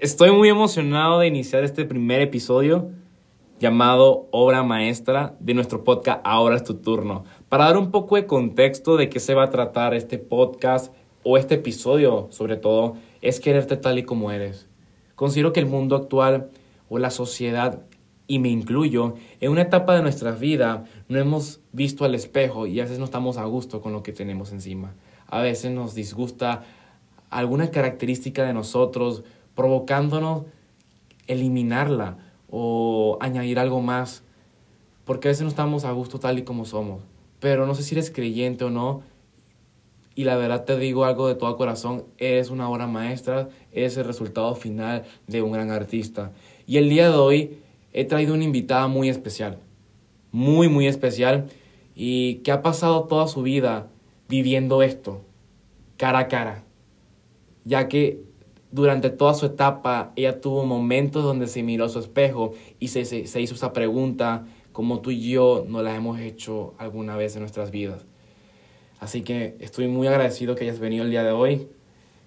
Estoy muy emocionado de iniciar este primer episodio llamado Obra Maestra de nuestro podcast Ahora es tu Turno. Para dar un poco de contexto de qué se va a tratar este podcast o este episodio, sobre todo, es quererte tal y como eres. Considero que el mundo actual o la sociedad, y me incluyo, en una etapa de nuestra vida no hemos visto al espejo y a veces no estamos a gusto con lo que tenemos encima. A veces nos disgusta alguna característica de nosotros, provocándonos eliminarla o añadir algo más, porque a veces no estamos a gusto tal y como somos. Pero no sé si eres creyente o no, y la verdad te digo algo de todo corazón, eres una obra maestra, eres el resultado final de un gran artista. Y el día de hoy he traído una invitada muy especial, muy especial, y que ha pasado toda su vida viviendo esto, cara a cara, ya que durante toda su etapa ella tuvo momentos donde se miró a su espejo y se hizo esa pregunta, como tú y yo nos la hemos hecho alguna vez en nuestras vidas. Así que estoy muy agradecido que hayas venido el día de hoy.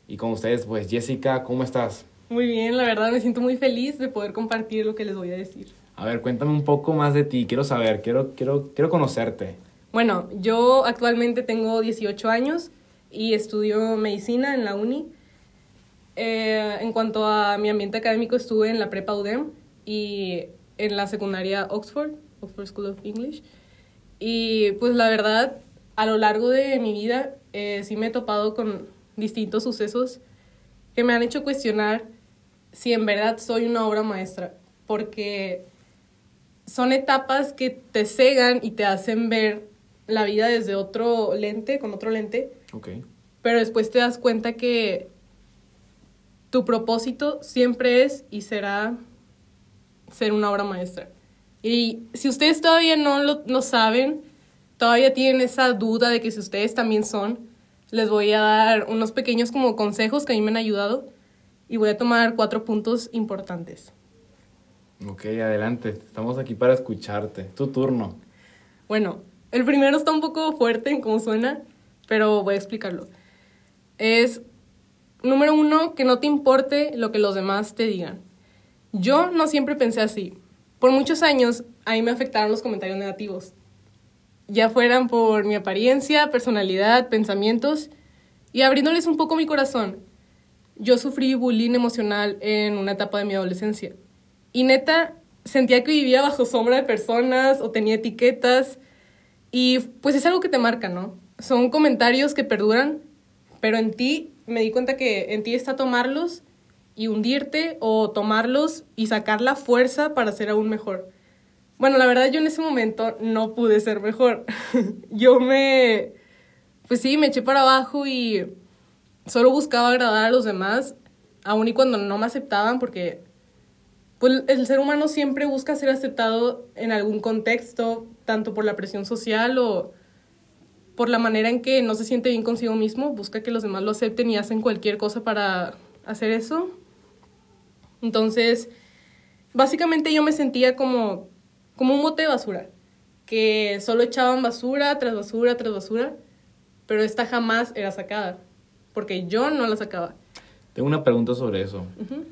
Y con ustedes, pues, Jessica, ¿cómo estás? Muy bien, la verdad me siento muy feliz de poder compartir lo que les voy a decir. A ver, cuéntame un poco más de ti, quiero saber, quiero conocerte. Bueno, yo actualmente tengo 18 años y estudio medicina en la uni. En cuanto a mi ambiente académico, estuve en la prepa UDEM y en la secundaria Oxford School of English. Y pues la verdad, a lo largo de mi vida, sí me he topado con distintos sucesos que me han hecho cuestionar si en verdad soy una obra maestra, porque son etapas que te cegan y te hacen ver la vida desde otro lente, con otro lente. Okay. Pero después te das cuenta que tu propósito siempre es y será ser una obra maestra. Y si ustedes todavía no lo saben, todavía tienen esa duda de que si ustedes también son, les voy a dar unos pequeños como consejos que a mí me han ayudado y voy a tomar 4 puntos importantes. Ok, adelante. Estamos aquí para escucharte. Tu turno. Bueno, el primero está un poco fuerte en cómo suena, pero voy a explicarlo. Es... Número 1, que no te importe lo que los demás te digan. Yo no siempre pensé así. Por muchos años, a mí me afectaron los comentarios negativos. Ya fueran por mi apariencia, personalidad, pensamientos. Y abriéndoles un poco mi corazón, yo sufrí bullying emocional en una etapa de mi adolescencia. Y neta, sentía que vivía bajo sombra de personas o tenía etiquetas. Y pues es algo que te marca, ¿no? Son comentarios que perduran, pero en ti... Me di cuenta que en ti está tomarlos y hundirte o tomarlos y sacar la fuerza para ser aún mejor. Bueno, la verdad yo en ese momento no pude ser mejor. Me eché para abajo y solo buscaba agradar a los demás, aun y cuando no me aceptaban, porque pues, el ser humano siempre busca ser aceptado en algún contexto, tanto por la presión social o... por la manera en que no se siente bien consigo mismo, busca que los demás lo acepten y hacen cualquier cosa para hacer eso. Entonces, básicamente yo me sentía como un bote de basura, que solo echaban basura tras basura tras basura, pero esta jamás era sacada, porque yo no la sacaba. Tengo una pregunta sobre eso. Uh-huh.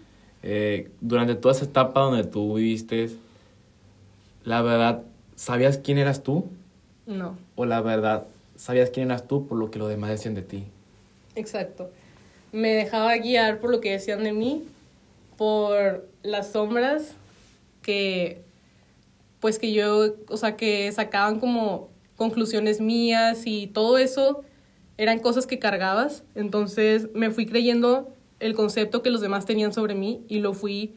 Durante toda esa etapa donde tú viviste, la verdad, ¿sabías quién eras tú? No. O la verdad... Sabías quién eras tú por lo que los demás decían de ti. Exacto. Me dejaba guiar por lo que decían de mí, por las sombras que sacaban como conclusiones mías y todo eso eran cosas que cargabas. Entonces me fui creyendo el concepto que los demás tenían sobre mí y lo fui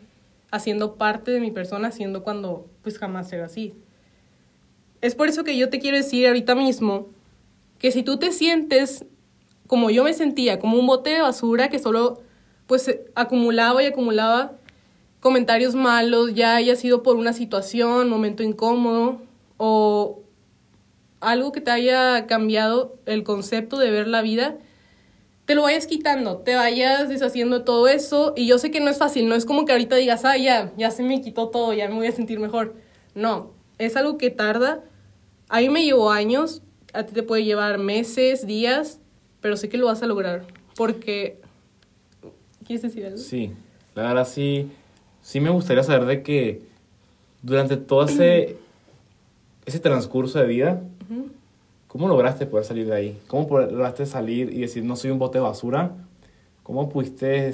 haciendo parte de mi persona, siendo cuando pues jamás era así. Es por eso que yo te quiero decir ahorita mismo que si tú te sientes como yo me sentía, como un bote de basura que solo pues acumulaba comentarios malos, ya haya sido por una situación, momento incómodo o algo que te haya cambiado el concepto de ver la vida, te lo vayas quitando, te vayas deshaciendo de todo eso. Y yo sé que no es fácil, no es como que ahorita digas, ya se me quitó todo, ya me voy a sentir mejor. No, es algo que tarda. A mí me llevó años. A ti te puede llevar meses, días, pero sé que lo vas a lograr, porque... ¿Quieres decir algo? Sí, La verdad sí me gustaría saber de que durante todo ese transcurso de vida, uh-huh, ¿cómo lograste poder salir de ahí? ¿Cómo lograste salir y decir, no soy un bote de basura? ¿Cómo pudiste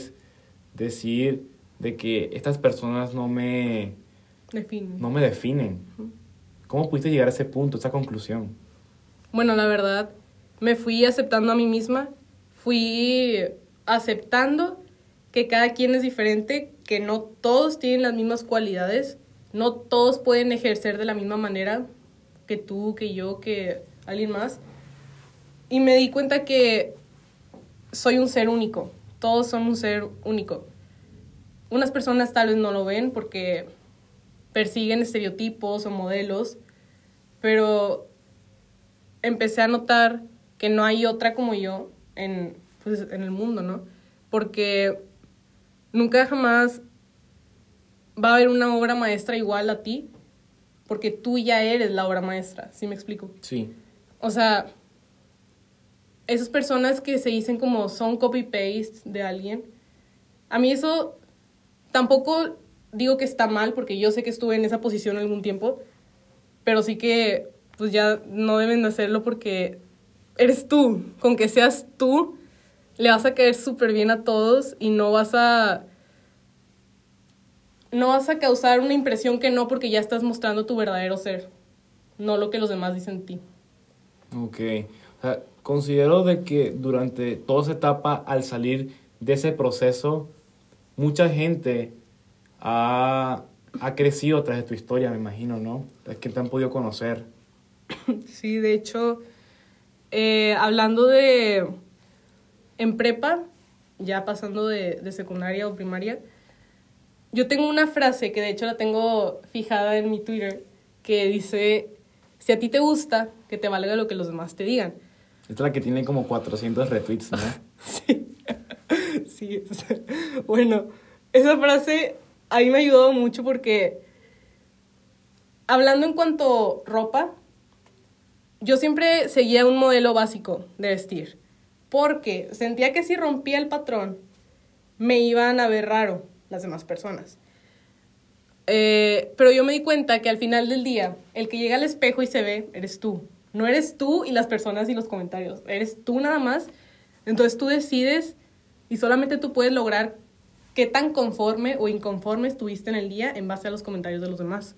decir de que estas personas no me definen? Uh-huh. ¿Cómo pudiste llegar a ese punto, a esa conclusión? Bueno, la verdad, me fui aceptando a mí misma. Fui aceptando que cada quien es diferente, que no todos tienen las mismas cualidades, no todos pueden ejercer de la misma manera que tú, que yo, que alguien más. Y me di cuenta que soy un ser único, todos son un ser único. Unas personas tal vez no lo ven porque persiguen estereotipos o modelos, pero empecé a notar que no hay otra como yo en el mundo, ¿no? Porque nunca jamás va a haber una obra maestra igual a ti, porque tú ya eres la obra maestra, ¿sí me explico? Sí. O sea, esas personas que se dicen como son copy-paste de alguien, a mí eso tampoco digo que está mal, porque yo sé que estuve en esa posición algún tiempo, pero sí que pues ya no deben de hacerlo porque eres tú. Con que seas tú, le vas a caer súper bien a todos y no vas a causar una impresión que no, porque ya estás mostrando tu verdadero ser, no lo que los demás dicen de ti. Ok. O sea, considero de que durante toda esa etapa, al salir de ese proceso, mucha gente ha crecido tras de tu historia, me imagino, ¿no? Es que te han podido conocer. Sí, de hecho, hablando de en prepa, ya pasando de secundaria o primaria, yo tengo una frase que de hecho la tengo fijada en mi Twitter, que dice, si a ti te gusta, que te valga lo que los demás te digan. Esta es la que tiene como 400 retweets, ¿no? Sí. Sí. O sea, bueno, esa frase a mí me ha ayudado mucho porque, hablando en cuanto a ropa, yo siempre seguía un modelo básico de vestir, porque sentía que si rompía el patrón, me iban a ver raro las demás personas. Pero yo me di cuenta que al final del día, el que llega al espejo y se ve, eres tú. No eres tú y las personas y los comentarios, eres tú nada más. Entonces tú decides y solamente tú puedes lograr qué tan conforme o inconforme estuviste en el día en base a los comentarios de los demás.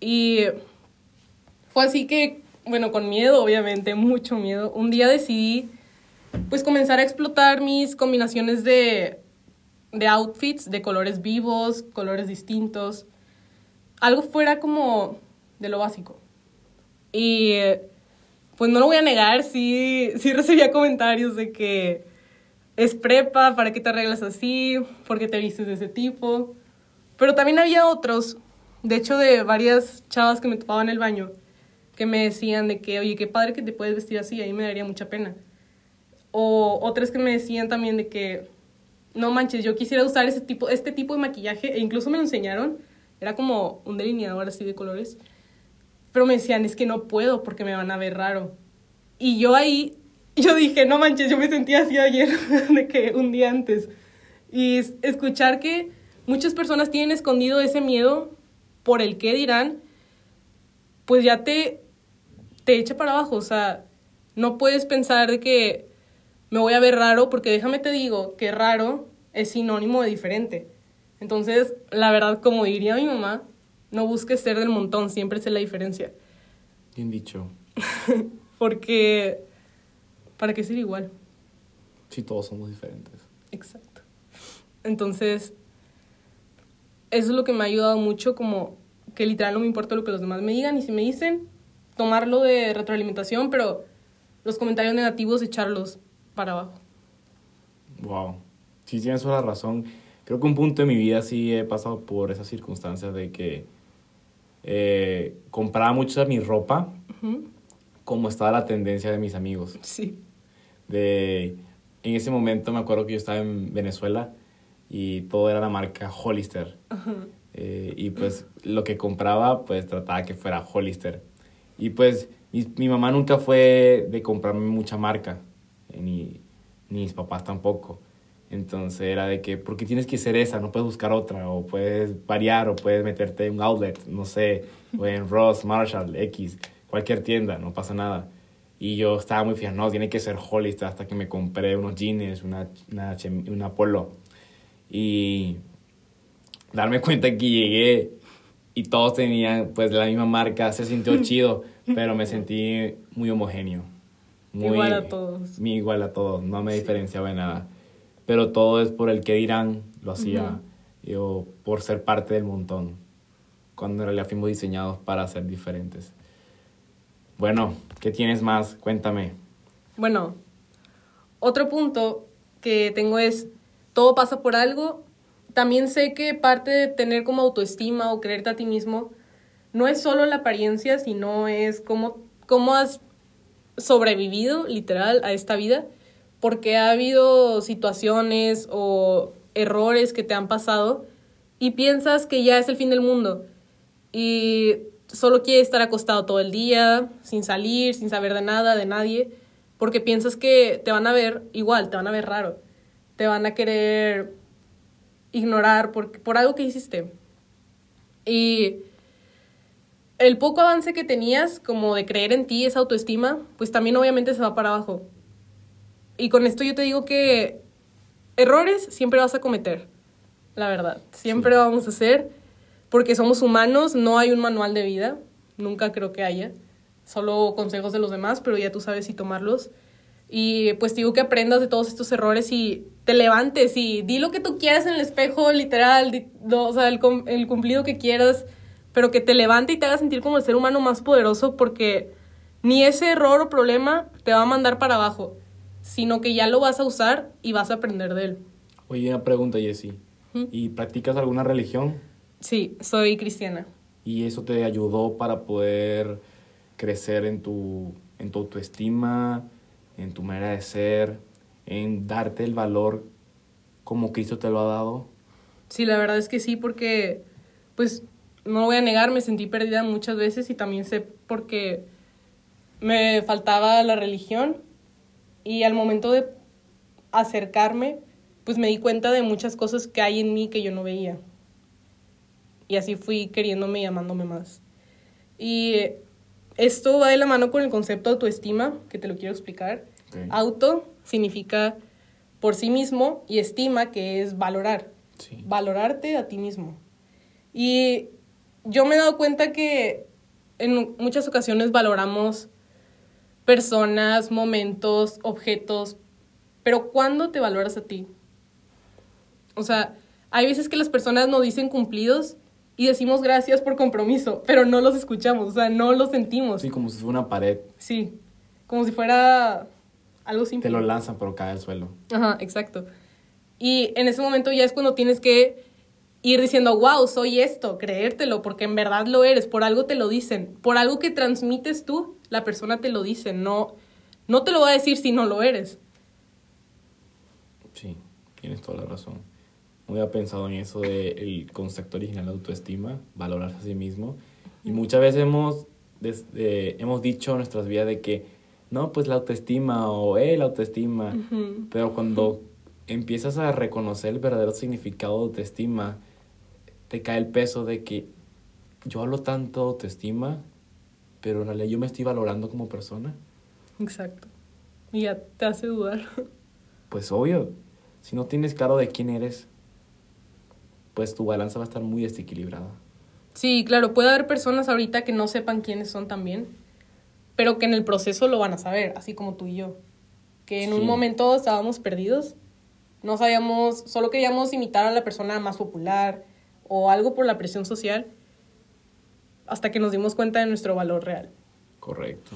Y fue así que, bueno, con miedo, obviamente, mucho miedo, un día decidí, pues, comenzar a explotar mis combinaciones de outfits, de colores vivos, colores distintos, algo fuera como de lo básico. Y, pues, no lo voy a negar, sí recibía comentarios de que es prepa, ¿para qué te arreglas así? ¿Por qué te vistes de ese tipo? Pero también había otros, de hecho, de varias chavas que me topaba en el baño, que me decían de que, oye, qué padre que te puedes vestir así, ahí me daría mucha pena. O otras que me decían también de que, no manches, yo quisiera usar este tipo de maquillaje, e incluso me lo enseñaron, era como un delineador así de colores, pero me decían, es que no puedo porque me van a ver raro. Y yo dije, no manches, yo me sentía así ayer, de que un día antes. Y escuchar que muchas personas tienen escondido ese miedo por el qué dirán, pues ya te echa para abajo. O sea, no puedes pensar de que me voy a ver raro, porque déjame te digo que raro es sinónimo de diferente. Entonces, la verdad, como diría mi mamá, no busques ser del montón, siempre sé la diferencia. Bien dicho. Porque, ¿para qué ser igual? Sí, todos somos diferentes. Exacto. Entonces, eso es lo que me ha ayudado mucho, como que literal no me importa lo que los demás me digan, y si me dicen, tomarlo de retroalimentación, pero los comentarios negativos, echarlos para abajo. Wow, sí tienes toda la razón. Creo que un punto de mi vida sí he pasado por esas circunstancias de que compraba mucha mi ropa, uh-huh, como estaba la tendencia de mis amigos. Sí. En ese momento me acuerdo que yo estaba en Venezuela y todo era la marca Hollister. Ajá. Uh-huh. Y pues lo que compraba pues trataba que fuera Hollister. Y pues mi mamá nunca fue de comprarme mucha marca, ni mis papás tampoco. Entonces era de que, ¿por qué tienes que ser esa? No puedes buscar otra, o puedes variar, o puedes meterte en un outlet, no sé, o en Ross, Marshall, X, cualquier tienda, no pasa nada. Y yo estaba muy fijado, no, tiene que ser Hollister, hasta que me compré unos jeans, una polo. Y darme cuenta que llegué y todos tenían pues la misma marca, se sintió chido, pero me sentí muy homogéneo. Igual a todos. Igual a todos, no me diferenciaba de nada. Pero todo es por el que dirán, lo hacía yo por ser parte del montón, cuando en realidad fuimos diseñados para ser diferentes. Bueno, ¿qué tienes más? Cuéntame. Bueno, otro punto que tengo es, todo pasa por algo. También sé que parte de tener como autoestima o creerte a ti mismo no es solo la apariencia, sino es cómo has sobrevivido, literal, a esta vida. Porque ha habido situaciones o errores que te han pasado y piensas que ya es el fin del mundo. Y solo quieres estar acostado todo el día, sin salir, sin saber de nada, de nadie, porque piensas que te van a ver igual, te van a ver raro. Te van a querer ignorar por algo que hiciste. Y el poco avance que tenías, como de creer en ti, esa autoestima, pues también obviamente se va para abajo. Y con esto yo te digo que errores siempre vas a cometer, la verdad. Siempre vamos a hacer, porque somos humanos, no hay un manual de vida, nunca creo que haya. Solo consejos de los demás, pero ya tú sabes si tomarlos. Y pues te digo que aprendas de todos estos errores y te levantes y di lo que tú quieras en el espejo, literal, o sea, el cumplido que quieras, pero que te levante y te haga sentir como el ser humano más poderoso, porque ni ese error o problema te va a mandar para abajo, sino que ya lo vas a usar y vas a aprender de él. Oye, una pregunta, Jessy. ¿Y practicas alguna religión? Sí, soy cristiana. ¿Y eso te ayudó para poder crecer en tu autoestima, en tu manera de ser, en darte el valor como Cristo te lo ha dado? Sí, la verdad es que sí, porque, pues, no voy a negar, me sentí perdida muchas veces y también sé porque me faltaba la religión. Y al momento de acercarme, pues me di cuenta de muchas cosas que hay en mí que yo no veía. Y así fui queriéndome y amándome más. Y esto va de la mano con el concepto de autoestima, que te lo quiero explicar. Okay. Auto significa por sí mismo y estima, que es valorar. Sí. Valorarte a ti mismo. Y yo me he dado cuenta que en muchas ocasiones valoramos personas, momentos, objetos, pero ¿cuándo te valoras a ti? O sea, hay veces que las personas nos dicen cumplidos y decimos gracias por compromiso, pero no los escuchamos, o sea, no los sentimos. Sí, como si fuera una pared. Sí, como si fuera algo simple. Te lo lanzan, pero cae al suelo. Ajá, exacto. Y en ese momento ya es cuando tienes que ir diciendo, wow, soy esto, creértelo, porque en verdad lo eres, por algo te lo dicen, por algo que transmites tú, la persona te lo dice, no te lo va a decir si no lo eres. Sí, tienes toda la razón. No había pensado en eso del concepto original de autoestima, valorarse a sí mismo. Y muchas veces hemos dicho en nuestras vidas de que, no, pues la autoestima o la autoestima, pero cuando empiezas a reconocer el verdadero significado de autoestima, te cae el peso de que yo hablo tanto de autoestima, pero en realidad yo me estoy valorando como persona. Exacto. Y ya te hace dudar. Pues obvio, si no tienes claro de quién eres, pues tu balanza va a estar muy desequilibrada. Sí, claro, puede haber personas ahorita que no sepan quiénes son también, pero que en el proceso lo van a saber, así como tú y yo. Que en un momento estábamos perdidos, no sabíamos, solo queríamos imitar a la persona más popular o algo por la presión social, hasta que nos dimos cuenta de nuestro valor real. Correcto.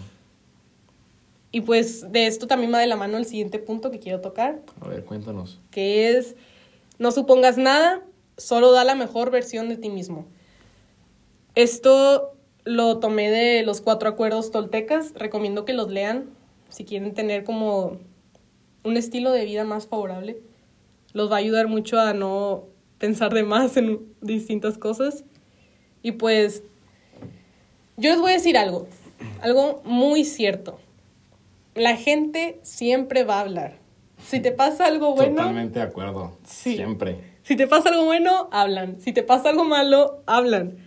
Y pues de esto también va de la mano el siguiente punto que quiero tocar. A ver, cuéntanos. Que es, no supongas nada, solo da la mejor versión de ti mismo. Esto lo tomé de Los Cuatro Acuerdos Toltecas. Recomiendo que los lean si quieren tener como un estilo de vida más favorable. Los va a ayudar mucho a no pensar de más en distintas cosas. Y pues yo les voy a decir algo muy cierto. La gente siempre va a hablar, Si te pasa algo bueno... Totalmente de acuerdo, sí. Siempre. Si te pasa algo bueno, hablan. Si te pasa algo malo, hablan.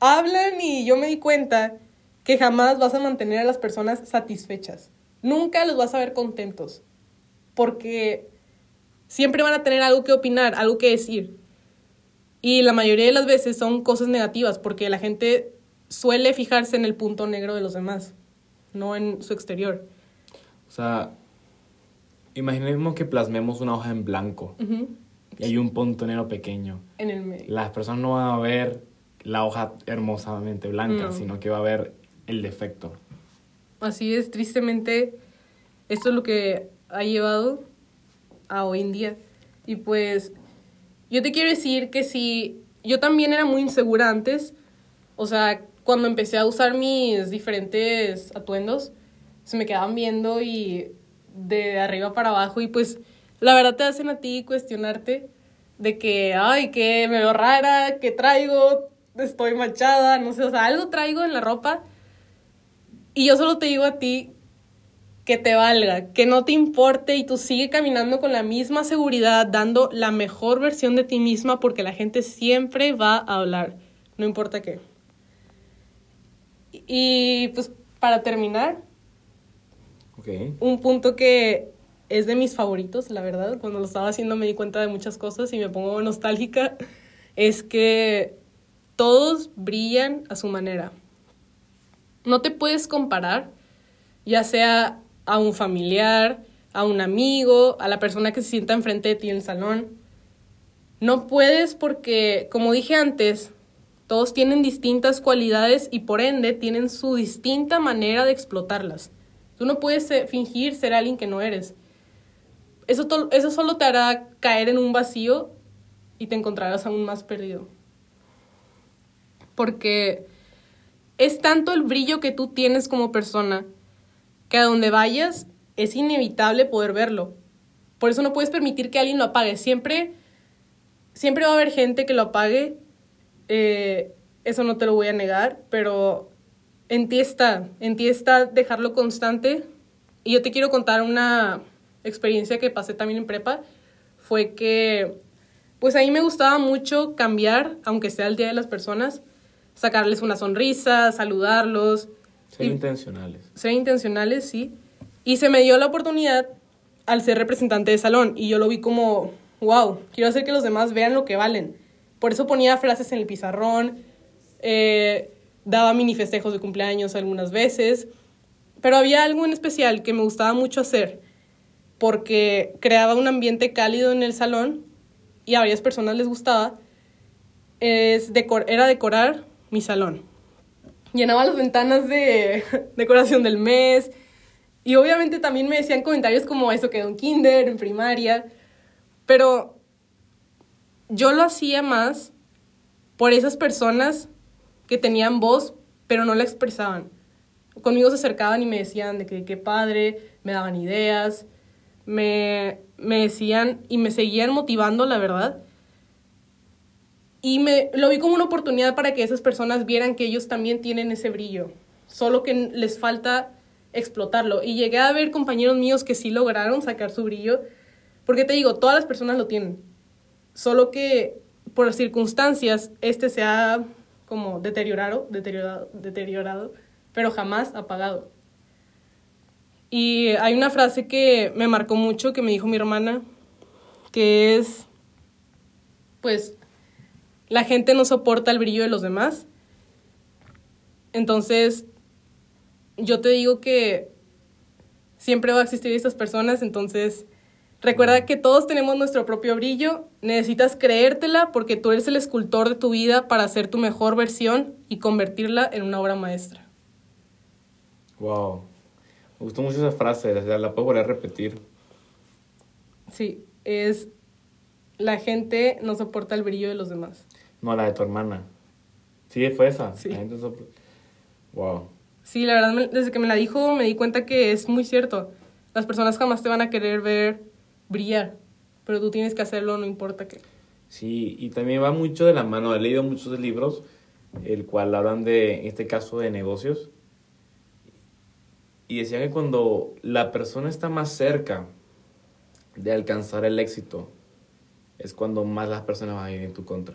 Hablan, y yo me di cuenta que jamás vas a mantener a las personas satisfechas. Nunca los vas a ver contentos, porque siempre van a tener algo que opinar, algo que decir. Y la mayoría de las veces son cosas negativas, porque la gente suele fijarse en el punto negro de los demás, no en su exterior. O sea, imaginemos que plasmemos una hoja en blanco, uh-huh, y hay un punto negro pequeño. En el medio. Las personas no van a ver la hoja hermosamente blanca, no, sino que va a ver el defecto. Así es, tristemente, esto es lo que ha llevado a hoy en día. Y pues, yo te quiero decir que sí, yo también era muy insegura antes. O sea, cuando empecé a usar mis diferentes atuendos, se me quedaban viendo y de arriba para abajo. Y pues, la verdad te hacen a ti cuestionarte de que, ay, que me veo rara, que traigo, estoy manchada, no sé, o sea, algo traigo en la ropa. Y yo solo te digo a ti que te valga, que no te importe, y tú sigue caminando con la misma seguridad, dando la mejor versión de ti misma, porque la gente siempre va a hablar, no importa qué. Y pues para terminar, okay, un punto que es de mis favoritos, la verdad, cuando lo estaba haciendo me di cuenta de muchas cosas y me pongo nostálgica, es que todos brillan a su manera. No te puedes comparar, ya sea a un familiar, a un amigo, a la persona que se sienta enfrente de ti en el salón. No puedes porque, como dije antes, todos tienen distintas cualidades y por ende tienen su distinta manera de explotarlas. Tú no puedes fingir ser alguien que no eres. Eso solo te hará caer en un vacío y te encontrarás aún más perdido. Porque es tanto el brillo que tú tienes como persona que a donde vayas es inevitable poder verlo. Por eso no puedes permitir que alguien lo apague. Siempre va a haber gente que lo apague. Eso no te lo voy a negar, pero en ti está dejarlo constante. Y yo te quiero contar una experiencia que pasé también en prepa. Fue que, pues a mí me gustaba mucho cambiar, aunque sea el día de las personas, sacarles una sonrisa, saludarlos. Ser intencionales, sí. Y se me dio la oportunidad al ser representante de salón. Y yo lo vi como, wow, quiero hacer que los demás vean lo que valen. Por eso ponía frases en el pizarrón, daba mini festejos de cumpleaños algunas veces. Pero había algo en especial que me gustaba mucho hacer, porque creaba un ambiente cálido en el salón y a varias personas les gustaba. Era decorar mi salón. Llenaba las ventanas de decoración del mes. Y obviamente también me decían comentarios como eso quedó en kinder, en primaria. Pero yo lo hacía más por esas personas que tenían voz, pero no la expresaban. Conmigo se acercaban y me decían de que qué padre, me daban ideas, me decían y me seguían motivando, la verdad. Y lo vi como una oportunidad para que esas personas vieran que ellos también tienen ese brillo, solo que les falta explotarlo. Y llegué a ver compañeros míos que sí lograron sacar su brillo, porque te digo, todas las personas lo tienen, solo que por circunstancias se ha como deteriorado, pero jamás apagado. Y hay una frase que me marcó mucho, que me dijo mi hermana, que es, pues, la gente no soporta el brillo de los demás. Entonces, yo te digo que siempre va a existir estas personas. Entonces, recuerda que todos tenemos nuestro propio brillo. Necesitas creértela porque tú eres el escultor de tu vida para hacer tu mejor versión y convertirla en una obra maestra. Wow. Me gustó mucho esa frase. La puedo volver a repetir. Sí, es... La gente no soporta el brillo de los demás. No, la de tu hermana. Sí, fue esa. Sí. La gente wow. Sí, la verdad, desde que me la dijo, me di cuenta que es muy cierto. Las personas jamás te van a querer ver brillar, pero tú tienes que hacerlo, no importa qué. Sí, y también va mucho de la mano. He leído muchos libros, el cual hablan de, en este caso, de negocios. Y decían que cuando la persona está más cerca de alcanzar el éxito es cuando más las personas van a ir en tu contra.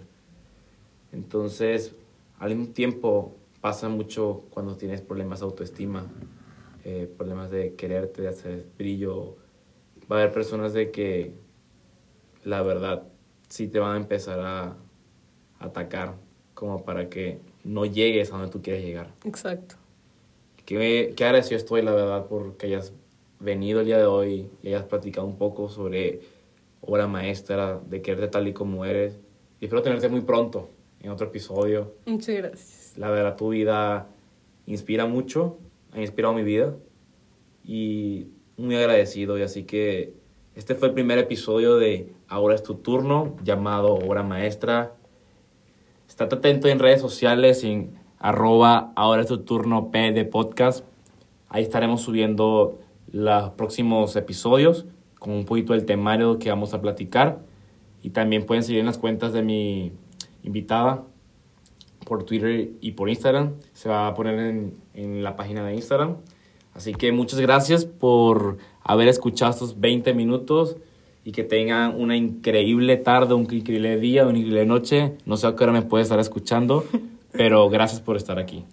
Entonces, al mismo tiempo pasa mucho cuando tienes problemas de autoestima, problemas de quererte, de hacer brillo. Va a haber personas de que, la verdad, sí te van a empezar a atacar como para que no llegues a donde tú quieres llegar. Exacto. Qué agradecido estoy, la verdad, porque hayas venido el día de hoy y hayas platicado un poco sobre Obra Maestra, de quererte tal y como eres. Y espero tenerte muy pronto en otro episodio. Muchas gracias. La verdad, tu vida inspira mucho, ha inspirado mi vida y muy agradecido. Y así que este fue el primer episodio de Ahora es tu Turno, llamado Obra Maestra. Estate atento en redes sociales, en @ Ahora es tu Turno P de podcast. Ahí estaremos subiendo los próximos episodios con un poquito del temario que vamos a platicar. Y también pueden seguir en las cuentas de mi invitada por Twitter y por Instagram. Se va a poner en la página de Instagram. Así que muchas gracias por haber escuchado estos 20 minutos y que tengan una increíble tarde, un increíble día, una increíble noche. No sé a qué hora me puedes estar escuchando, pero gracias por estar aquí.